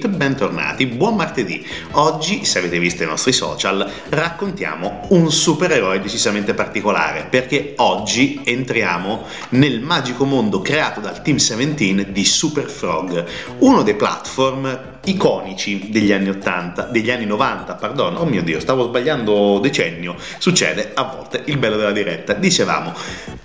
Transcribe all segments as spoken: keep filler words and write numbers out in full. Bentornati, buon martedì. Oggi, se avete visto i nostri social, raccontiamo un supereroe decisamente particolare, perché oggi entriamo nel magico mondo creato dal Team seventeen di Super Frog, uno dei platform iconici degli anni ottanta, degli anni novanta, pardon, oh mio Dio, stavo sbagliando decennio, succede a volte il bello della diretta. Dicevamo,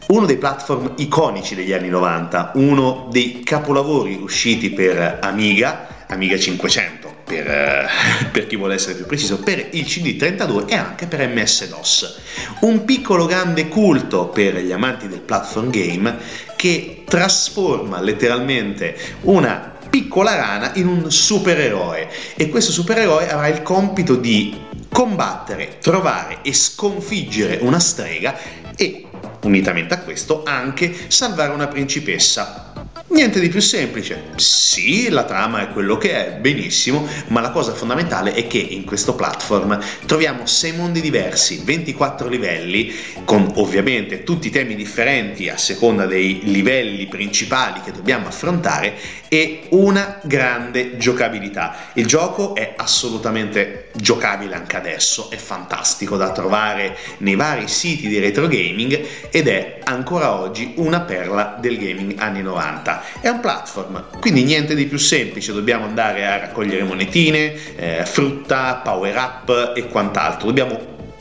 uno dei platform iconici degli anni novanta, uno dei capolavori usciti per Amiga, Amiga cinquecento per, eh, per chi vuole essere più preciso, per il C D trentadue e anche per M S DOS. Un piccolo grande culto per gli amanti del platform game che trasforma letteralmente una piccola rana in un supereroe, e questo supereroe avrà il compito di combattere, trovare e sconfiggere una strega e, unitamente a questo, anche salvare una principessa. Niente di più semplice. Sì, la trama è quello che è, benissimo, ma la cosa fondamentale è che in questo platform troviamo sei mondi diversi, ventiquattro livelli, con ovviamente tutti temi differenti a seconda dei livelli principali che dobbiamo affrontare, e una grande giocabilità. Il gioco è assolutamente giocabile anche adesso, è fantastico da trovare nei vari siti di retro gaming ed è ancora oggi una perla del gaming anni novanta. È un platform, quindi niente di più semplice, dobbiamo andare a raccogliere monetine, eh, frutta, power up e quant'altro, dobbiamo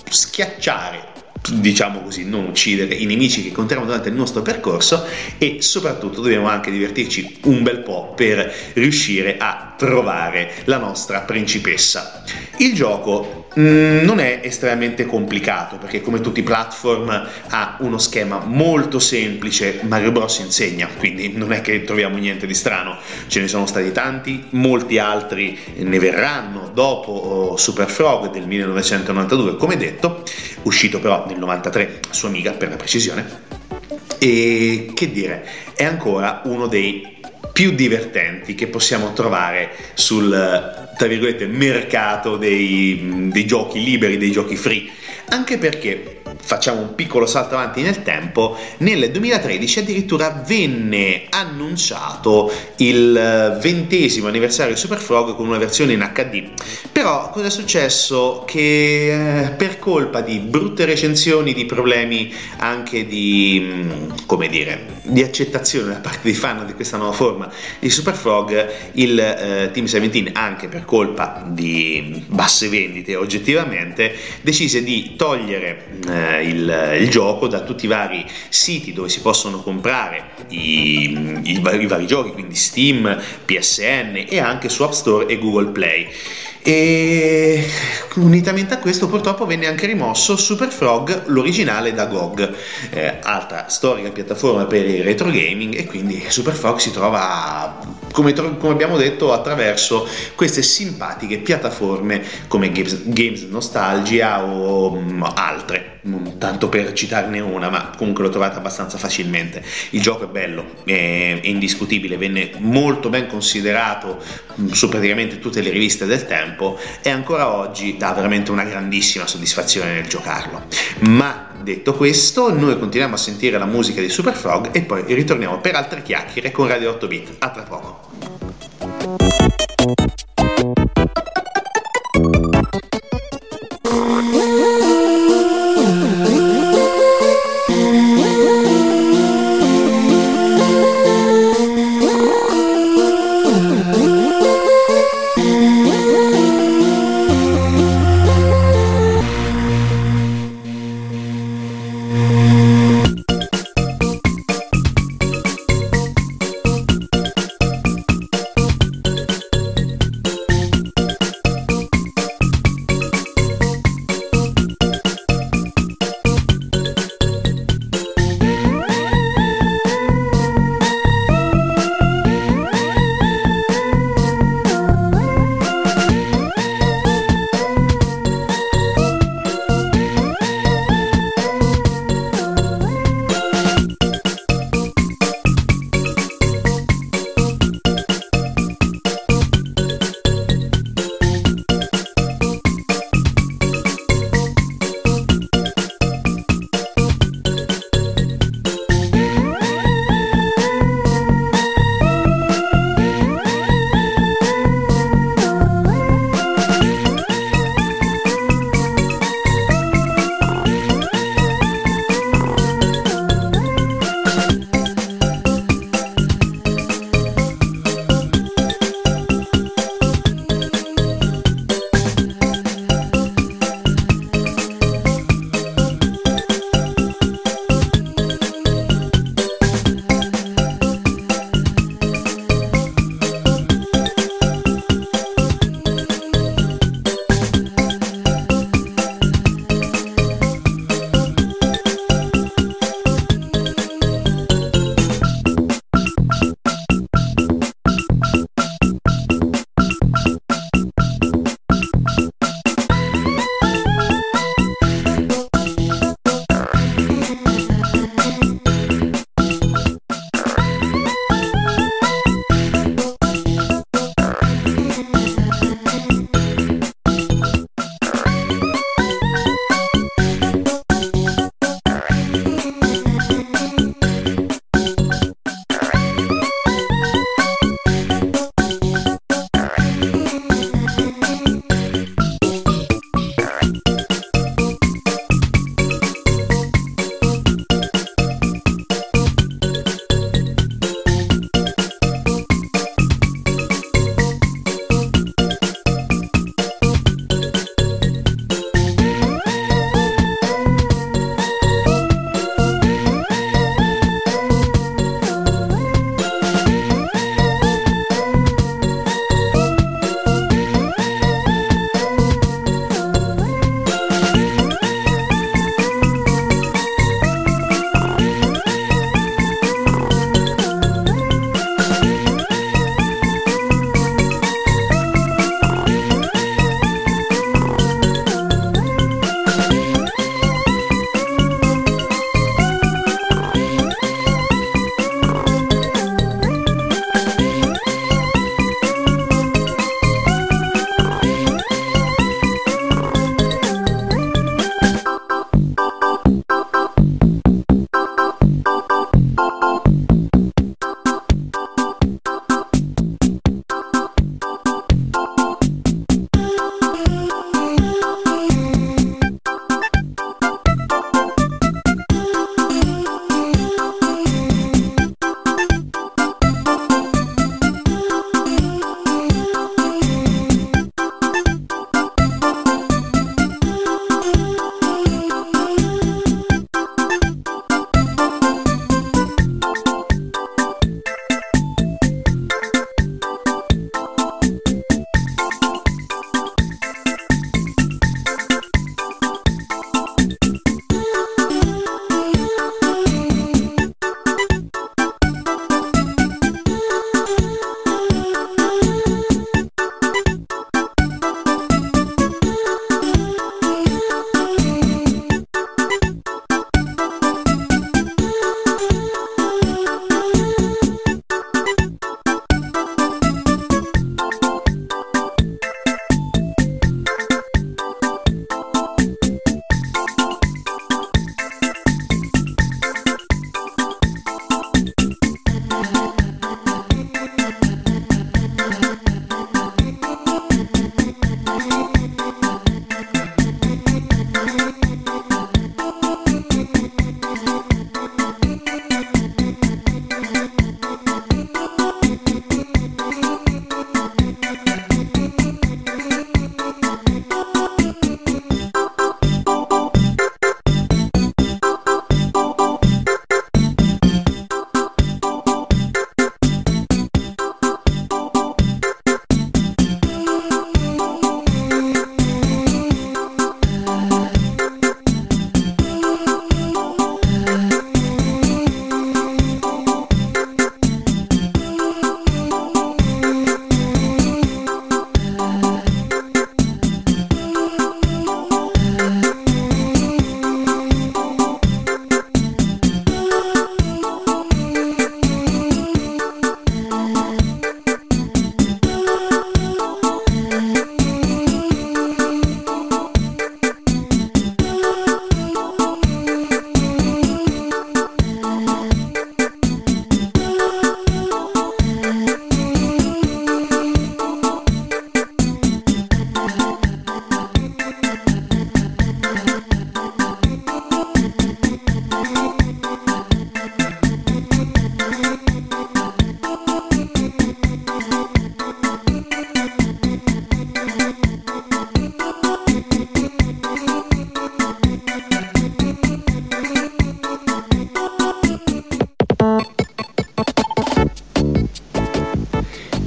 schiacciare, diciamo così, non uccidere i nemici che incontriamo durante il nostro percorso, e soprattutto dobbiamo anche divertirci un bel po' per riuscire a trovare la nostra principessa. Il gioco mh, non è estremamente complicato, perché come tutti i platform ha uno schema molto semplice. Mario Bros insegna, quindi non è che troviamo niente di strano, ce ne sono stati tanti, molti altri ne verranno dopo Super Frog del millenovecentonovantadue, come detto, uscito però nel novantatré su Amiga per la precisione, e che dire, è ancora uno dei più divertenti che possiamo trovare sul, tra virgolette, mercato dei, dei giochi liberi, dei giochi free, anche perché, facciamo un piccolo salto avanti nel tempo, nel duemilatredici addirittura venne annunciato il ventesimo anniversario di Super Frog con una versione in acca di, però cosa è successo? Che per colpa di brutte recensioni, di problemi anche di, come dire, di accettazione da parte dei fan di questa nuova forma di Super Frog, il eh, Team diciassette, anche per colpa di basse vendite oggettivamente, decise di togliere eh, Il, il gioco da tutti i vari siti dove si possono comprare i, i, i vari giochi, quindi Steam, P S N e anche su App Store e Google Play. E unitamente a questo purtroppo venne anche rimosso Super Frog l'originale da G O G, eh, altra storica piattaforma per il retro gaming, e quindi Super Frog si trova, come, tro- come abbiamo detto, attraverso queste simpatiche piattaforme come Games, Games Nostalgia o um, altre, tanto per citarne una, ma comunque l'ho trovata abbastanza facilmente. Il gioco è bello, è, è indiscutibile, venne molto ben considerato su praticamente tutte le riviste del tempo, e ancora oggi dà veramente una grandissima soddisfazione nel giocarlo. Ma detto questo, noi continuiamo a sentire la musica di Super Frog e poi ritorniamo per altre chiacchiere con Radio otto bit. A tra poco.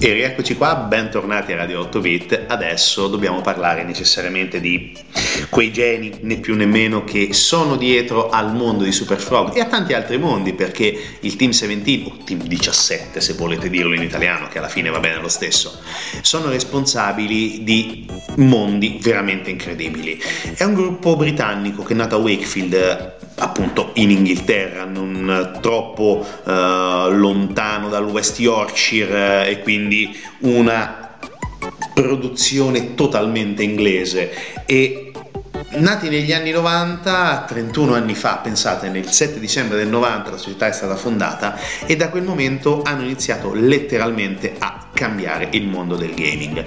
E rieccoci qua, bentornati a Radio otto bit. Adesso dobbiamo parlare necessariamente di quei geni, né più né meno, che sono dietro al mondo di Super Frog e a tanti altri mondi, perché il Team diciassette, o Team diciassette se volete dirlo in italiano, che alla fine va bene lo stesso, sono responsabili di mondi veramente incredibili. È un gruppo britannico che è nato a Wakefield, appunto in Inghilterra, non troppo eh, lontano dal West Yorkshire, eh, e quindi una produzione totalmente inglese, e nati negli anni novanta, trentuno anni fa, pensate, nel sette dicembre del novanta la società è stata fondata, e da quel momento hanno iniziato letteralmente a cambiare il mondo del gaming.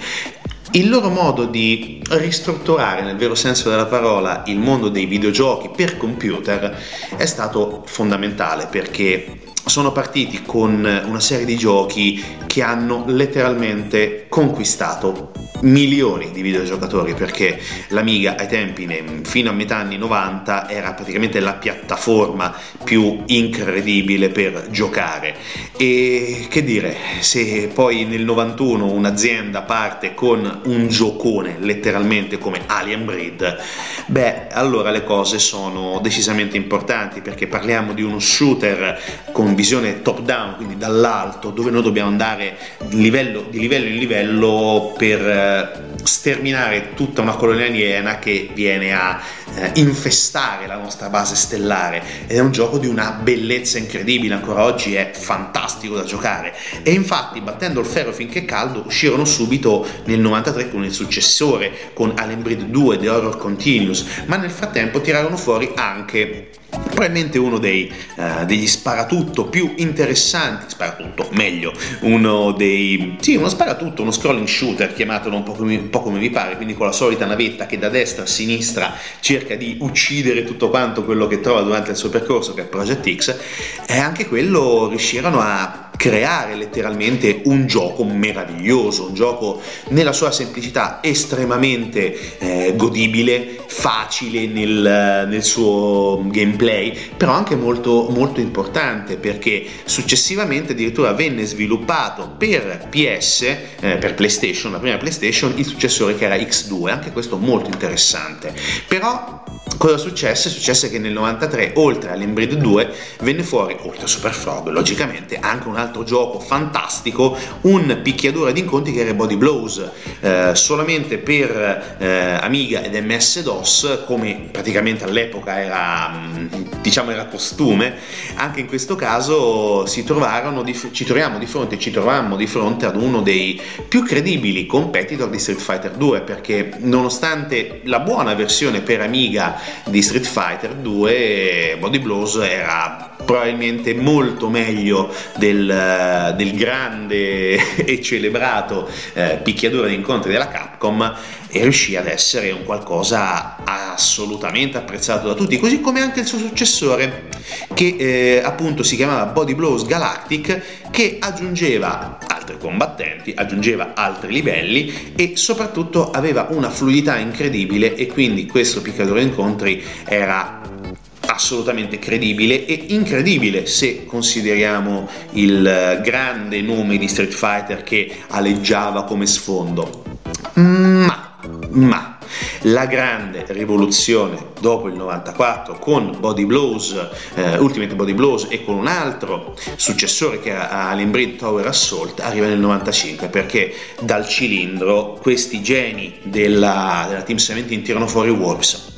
Il loro modo di ristrutturare, nel vero senso della parola, il mondo dei videogiochi per computer è stato fondamentale, perché sono partiti con una serie di giochi che hanno letteralmente conquistato milioni di videogiocatori, perché l'Amiga ai tempi, fino a metà anni novanta, era praticamente la piattaforma più incredibile per giocare. E che dire, se poi nel novantuno un'azienda parte con un giocone letteralmente come Alien Breed, beh, allora le cose sono decisamente importanti, perché parliamo di uno shooter con visione top down, quindi dall'alto, dove noi dobbiamo andare di livello, di livello in livello per sterminare tutta una colonia aliena che viene a eh, infestare la nostra base stellare. Ed è un gioco di una bellezza incredibile, ancora oggi è fantastico da giocare, e infatti, battendo il ferro finché è caldo, uscirono subito nel novantatré con il successore, con Alien Breed due, The Horror Continues, ma nel frattempo tirarono fuori anche probabilmente uno dei, eh, degli sparatutto più interessanti, sparatutto meglio, uno dei, sì, uno sparatutto, uno scrolling shooter, chiamatelo un po' come, un po' come vi pare, quindi con la solita navetta che da destra a sinistra cerca di uccidere tutto quanto quello che trova durante il suo percorso, che è Project X. E anche quello riuscirono a creare letteralmente un gioco meraviglioso, un gioco nella sua semplicità estremamente eh, godibile, facile nel, nel suo gameplay, però anche molto, molto importante, perché successivamente addirittura venne sviluppato per P S, eh, per PlayStation, la prima PlayStation, il successore che era X due, anche questo molto interessante. Però cosa successe? Successe che nel novantatré, oltre all'Alien Breed due, venne fuori, oltre a Super Frog, logicamente, anche un altro gioco fantastico, un picchiaduro ad incontri che era Body Blows, eh, solamente per eh, Amiga ed M S DOS, come praticamente all'epoca era, diciamo, era costume. Anche in questo caso si trovarono di, ci troviamo di fronte, ci trovammo di fronte ad uno dei più credibili competitor di Street Fighter due, perché nonostante la buona versione per Amiga di Street Fighter due, Body Blows era probabilmente molto meglio del, del grande e celebrato eh, picchiaduro di incontri della Capcom, e riuscì ad essere un qualcosa assolutamente apprezzato da tutti, così come anche il suo successore, che eh, appunto si chiamava Body Blows Galactic, che aggiungeva altri combattenti, aggiungeva altri livelli, e soprattutto aveva una fluidità incredibile, e quindi questo picchiaduro di incontri era assolutamente credibile e incredibile, se consideriamo il grande nome di Street Fighter che aleggiava come sfondo. Ma, ma la grande rivoluzione dopo il novantaquattro, con Body Blows, eh, Ultimate Body Blows, e con un altro successore che era Alien Breed Tower Assault, arriva nel novantacinque, perché dal cilindro questi geni della, della Team diciassette tirano fuori Worms.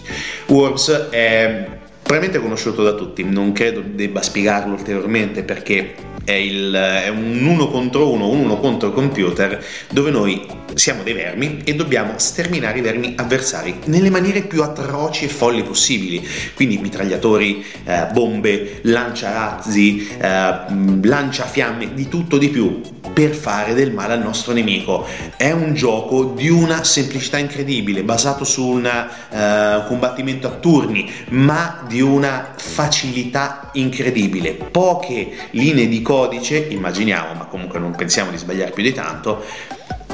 Worms è probabilmente conosciuto da tutti, non credo debba spiegarlo ulteriormente, perché è, il, è un uno contro uno, un uno contro il computer, dove noi siamo dei vermi e dobbiamo sterminare i vermi avversari nelle maniere più atroci e folli possibili, quindi mitragliatori, eh, bombe, lanciarazzi, eh, lanciafiamme, di tutto di più, per fare del male al nostro nemico. È un gioco di una semplicità incredibile, basato su un eh, combattimento a turni, ma di una facilità incredibile, poche linee di codice, immaginiamo, ma comunque non pensiamo di sbagliare più di tanto,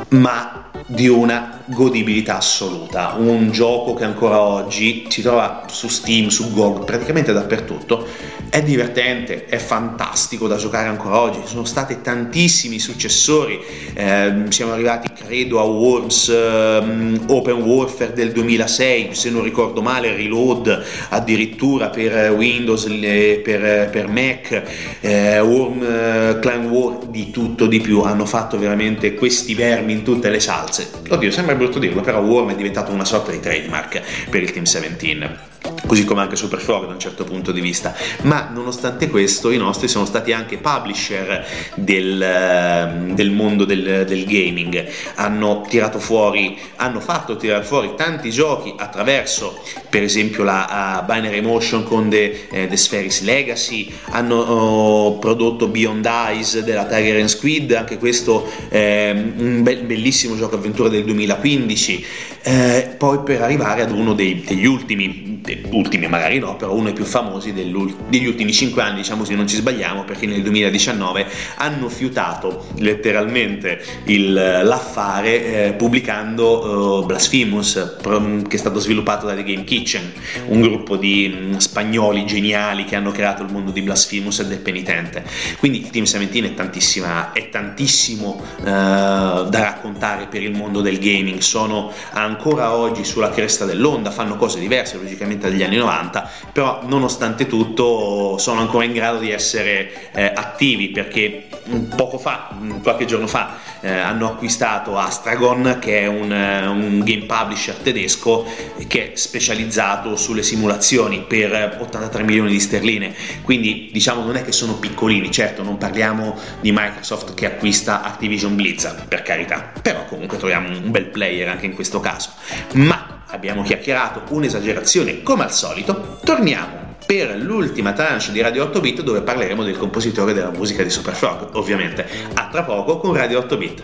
ma di una godibilità assoluta, un gioco che ancora oggi si trova su Steam, su G O G, praticamente dappertutto. È divertente, è fantastico da giocare ancora oggi, ci sono stati tantissimi successori, eh, siamo arrivati credo a Worms eh, Open Warfare del duemilasei, se non ricordo male, Reload addirittura per Windows, le, per, per Mac, eh, Worm, eh, Clan War, di tutto di più, hanno fatto veramente questi vermi in tutte le salse. Oddio, sembra brutto dirlo, però Worm è diventato una sorta di trademark per il Team diciassette, così come anche Super Frog da un certo punto di vista. Ma nonostante questo i nostri sono stati anche publisher del, del mondo del, del gaming, hanno tirato fuori, hanno fatto tirare fuori tanti giochi attraverso per esempio la uh, Binary Motion con The, eh, The Spheres Legacy, hanno oh, prodotto Beyond Eyes della Tiger and Squid, anche questo eh, un be- bellissimo gioco avventura del duemilaquindici, eh, poi per arrivare ad uno dei, degli ultimi ultimi magari no, però uno dei più famosi degli ultimi cinque anni, diciamo, se non ci sbagliamo, perché nel duemiladiciannove hanno fiutato letteralmente il, l'affare eh, pubblicando eh, Blasphemous, che è stato sviluppato da The Game Kitchen, un gruppo di mh, spagnoli geniali che hanno creato il mondo di Blasphemous e del Penitente. Quindi il Team diciassette è, tantissima, è tantissimo eh, da raccontare per il mondo del gaming, sono ancora oggi sulla cresta dell'onda, fanno cose diverse logicamente dagli anni novanta, però nonostante tutto sono ancora in grado di essere eh, attivi, perché poco fa, qualche giorno fa eh, hanno acquistato Astragon, che è un, un game publisher tedesco che è specializzato sulle simulazioni, per ottantatré milioni di sterline, quindi diciamo non è che sono piccolini. Certo, non parliamo di Microsoft che acquista Activision Blizzard, per carità, però comunque troviamo un bel player anche in questo caso. Ma abbiamo chiacchierato un'esagerazione come al solito, torniamo per l'ultima tranche di Radio otto bit, dove parleremo del compositore della musica di Super Frog, ovviamente. A tra poco con Radio otto bit.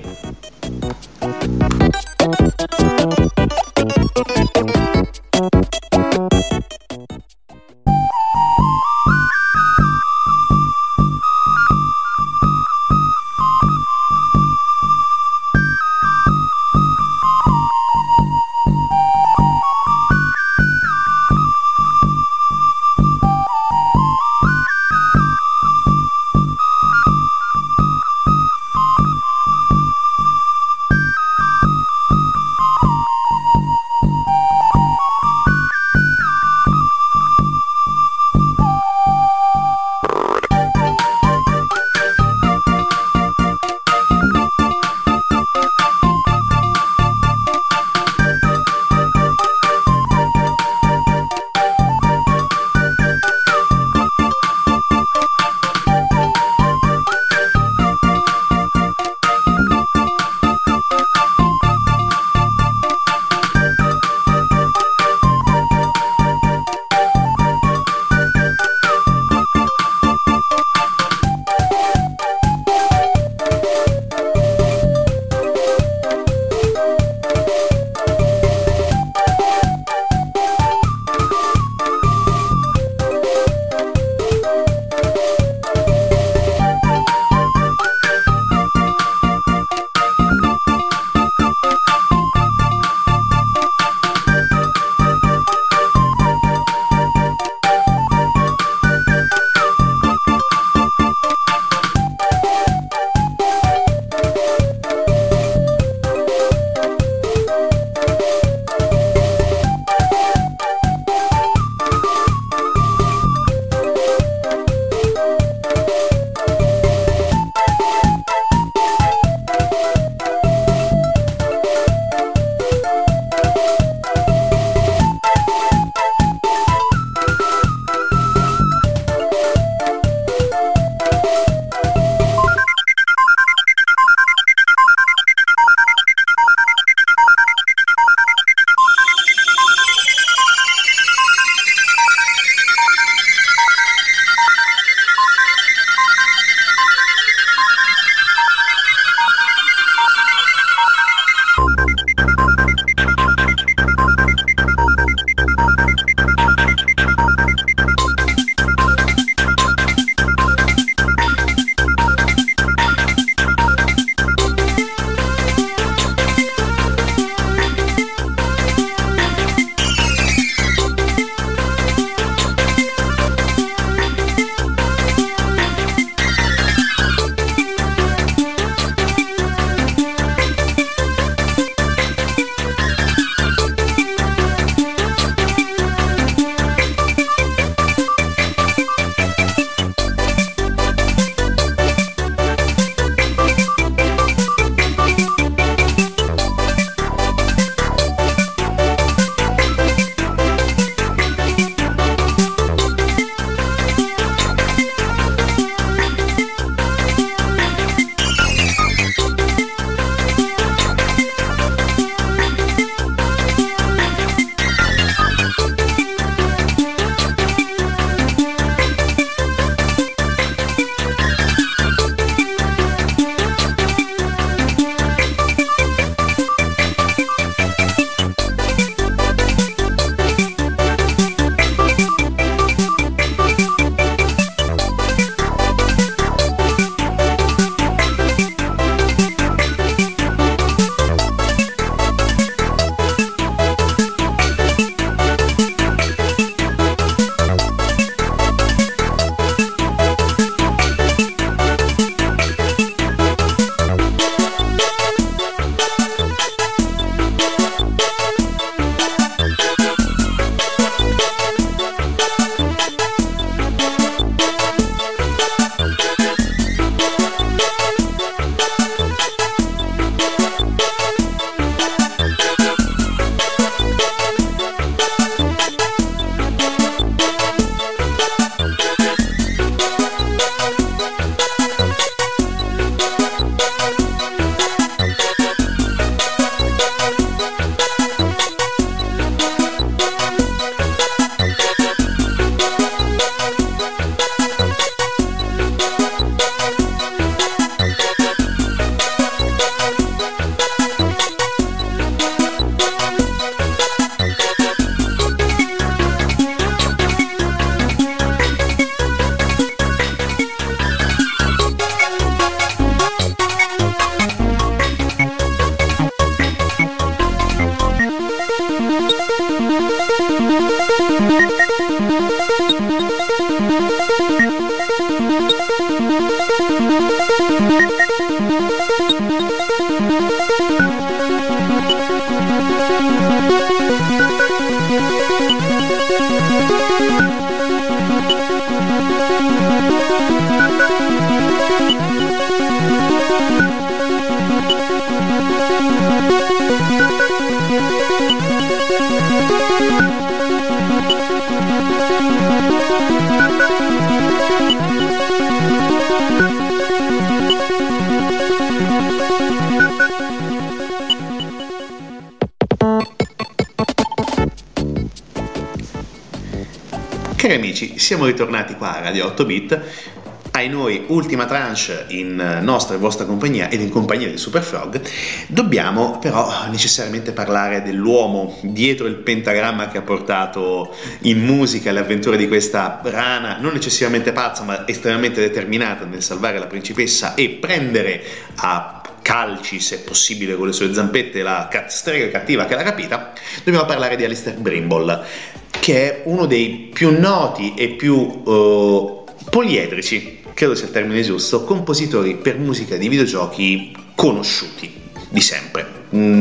Cari amici, siamo ritornati qua a Radio otto bit, ai noi ultima tranche in nostra e vostra compagnia ed in compagnia di Super Frog. Dobbiamo però necessariamente parlare dell'uomo dietro il pentagramma che ha portato in musica le avventure di questa rana, non eccessivamente pazza ma estremamente determinata nel salvare la principessa e prendere a calci, se possibile con le sue zampette, la strega cattiva che l'ha capita. Dobbiamo parlare di Allister Brimble, che è uno dei più noti e più uh, poliedrici, credo sia il termine giusto, compositori per musica di videogiochi conosciuti di sempre,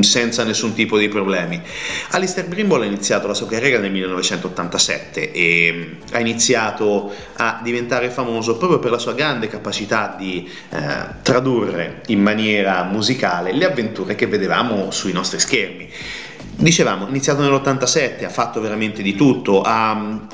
senza nessun tipo di problemi. Allister Brimble ha iniziato la sua carriera nel millenovecentottantasette e ha iniziato a diventare famoso proprio per la sua grande capacità di eh, tradurre in maniera musicale le avventure che vedevamo sui nostri schermi. Dicevamo, iniziato nell'ottantasette, ha fatto veramente di tutto, ha,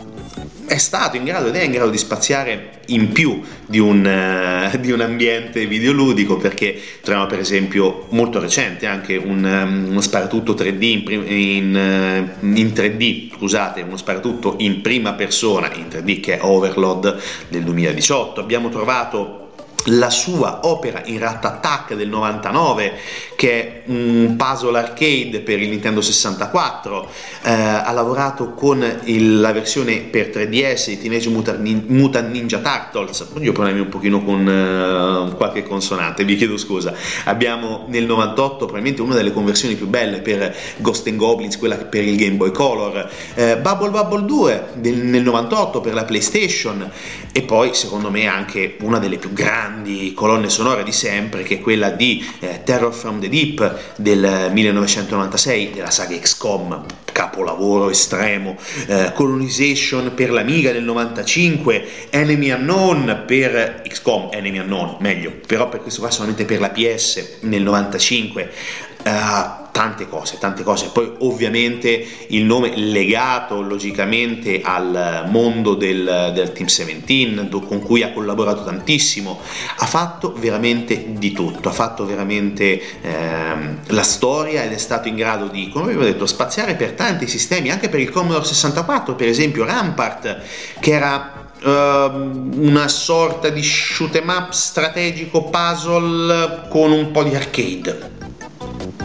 è stato in grado ed è in grado di spaziare in più di un, uh, di un ambiente videoludico, perché troviamo per esempio molto recente anche un, um, uno sparatutto tre D in, in, uh, in tre D, scusate, uno sparatutto in prima persona in tre D che è Overlord del duemiladiciotto. Abbiamo trovato la sua opera in Rat Attack del novantanove, che è un puzzle arcade per il Nintendo sessantaquattro. Eh, ha lavorato con il, la versione per tre D S di Teenage Mutant Ninja Turtles. Io problemi un pochino con eh, qualche consonante, vi chiedo scusa. Abbiamo nel novantotto probabilmente una delle conversioni più belle per Ghost and Goblins, quella per il Game Boy Color. Eh, Bubble Bubble due del, nel novantotto per la PlayStation, e poi secondo me anche una delle più grandi di colonne sonore di sempre, che è quella di eh, Terror from the Deep del millenovecentonovantasei della saga X COM, capolavoro estremo, eh, Colonization per l'Amiga del novantacinque, Enemy Unknown per X COM Enemy Unknown, meglio, però per questo qua solamente per la P S nel novantacinque. Uh, tante cose, tante cose. Poi ovviamente il nome legato logicamente al mondo del, del Team diciassette, do, con cui ha collaborato tantissimo. Ha fatto veramente di tutto, ha fatto veramente ehm, la storia, ed è stato in grado di, come avevo detto, spaziare per tanti sistemi, anche per il Commodore sessantaquattro, per esempio Rampart, che era una sorta di shoot 'em up strategico puzzle con un po' di arcade,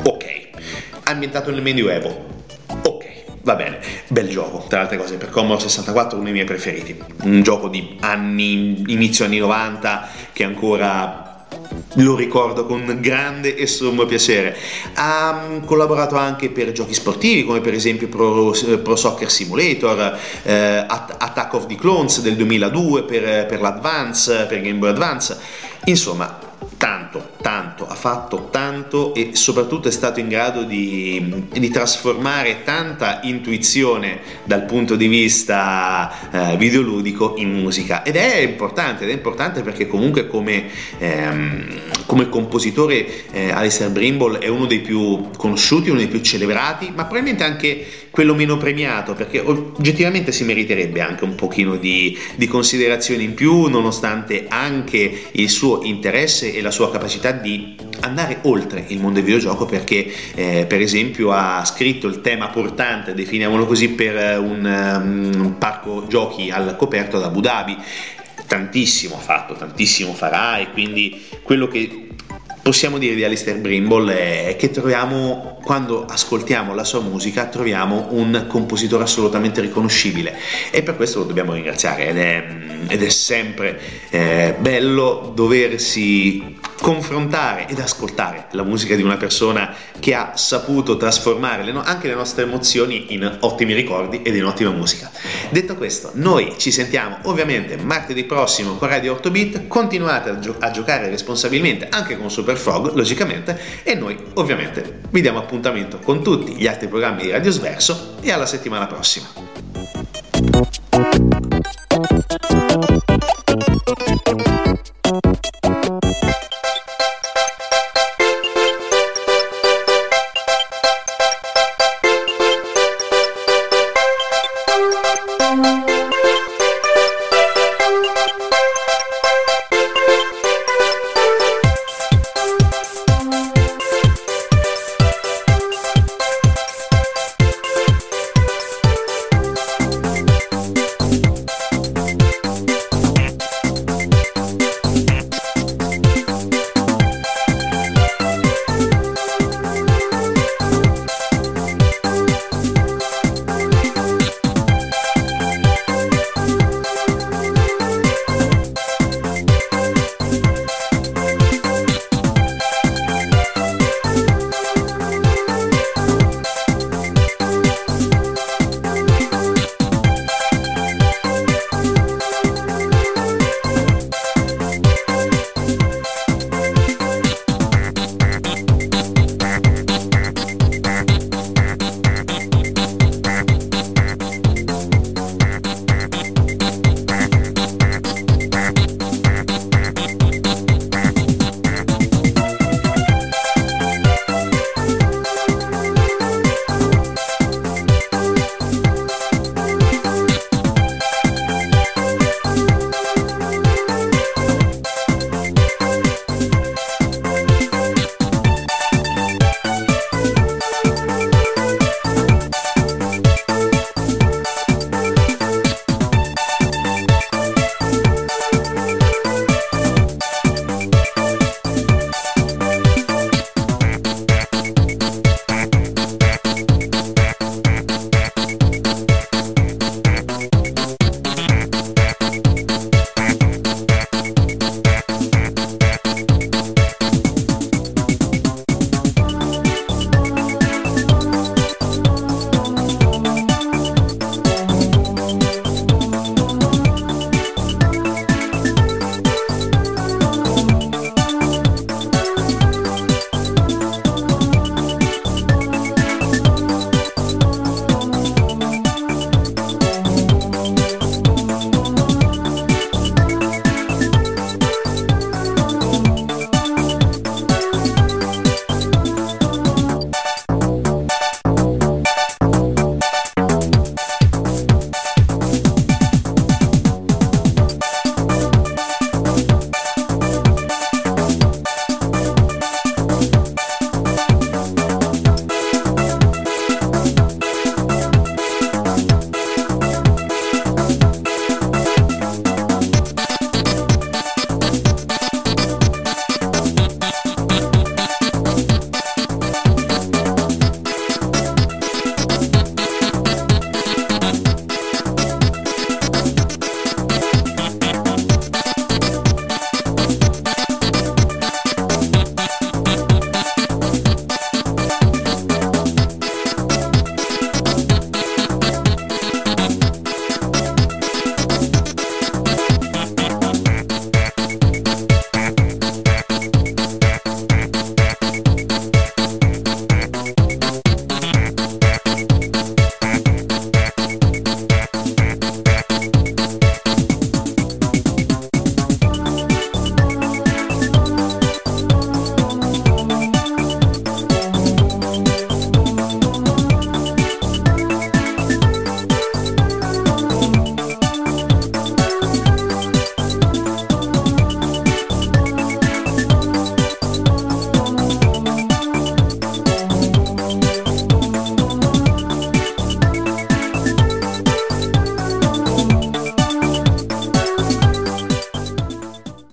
ok, ambientato nel medioevo, ok, va bene, bel gioco, tra le altre cose, per Commodore sessantaquattro uno dei miei preferiti, un gioco di anni, inizio anni novanta, che ancora lo ricordo con grande e sommo piacere. Ha collaborato anche per giochi sportivi come per esempio Pro, Pro Soccer Simulator, eh, Attack of the Clones del duemiladue per, per l'Advance, per Game Boy Advance. Insomma, tanto, tanto, ha fatto tanto, e soprattutto è stato in grado di, di trasformare tanta intuizione dal punto di vista eh, videoludico in musica, ed è importante, ed è importante perché comunque come, ehm, come compositore eh, Allister Brimble è uno dei più conosciuti, uno dei più celebrati, ma probabilmente anche quello meno premiato, perché oggettivamente si meriterebbe anche un pochino di, di considerazione in più, nonostante anche il suo interesse e la sua capacità di andare oltre il mondo del videogioco, perché eh, per esempio ha scritto il tema portante, definiamolo così, per un, um, un parco giochi al coperto ad Abu Dhabi. Tantissimo ha fatto, tantissimo farà, e quindi quello che possiamo dire di Allister Brimble è che troviamo, quando ascoltiamo la sua musica, troviamo un compositore assolutamente riconoscibile, e per questo lo dobbiamo ringraziare, ed è, ed è sempre eh, bello doversi confrontare ed ascoltare la musica di una persona che ha saputo trasformare le no- anche le nostre emozioni in ottimi ricordi ed in ottima musica. Detto questo, noi ci sentiamo ovviamente martedì prossimo con Radio otto bit, continuate a, gio- a giocare responsabilmente anche con Super Frog, logicamente, e noi ovviamente vi diamo appuntamento con tutti gli altri programmi di Radio Sverso e alla settimana prossima.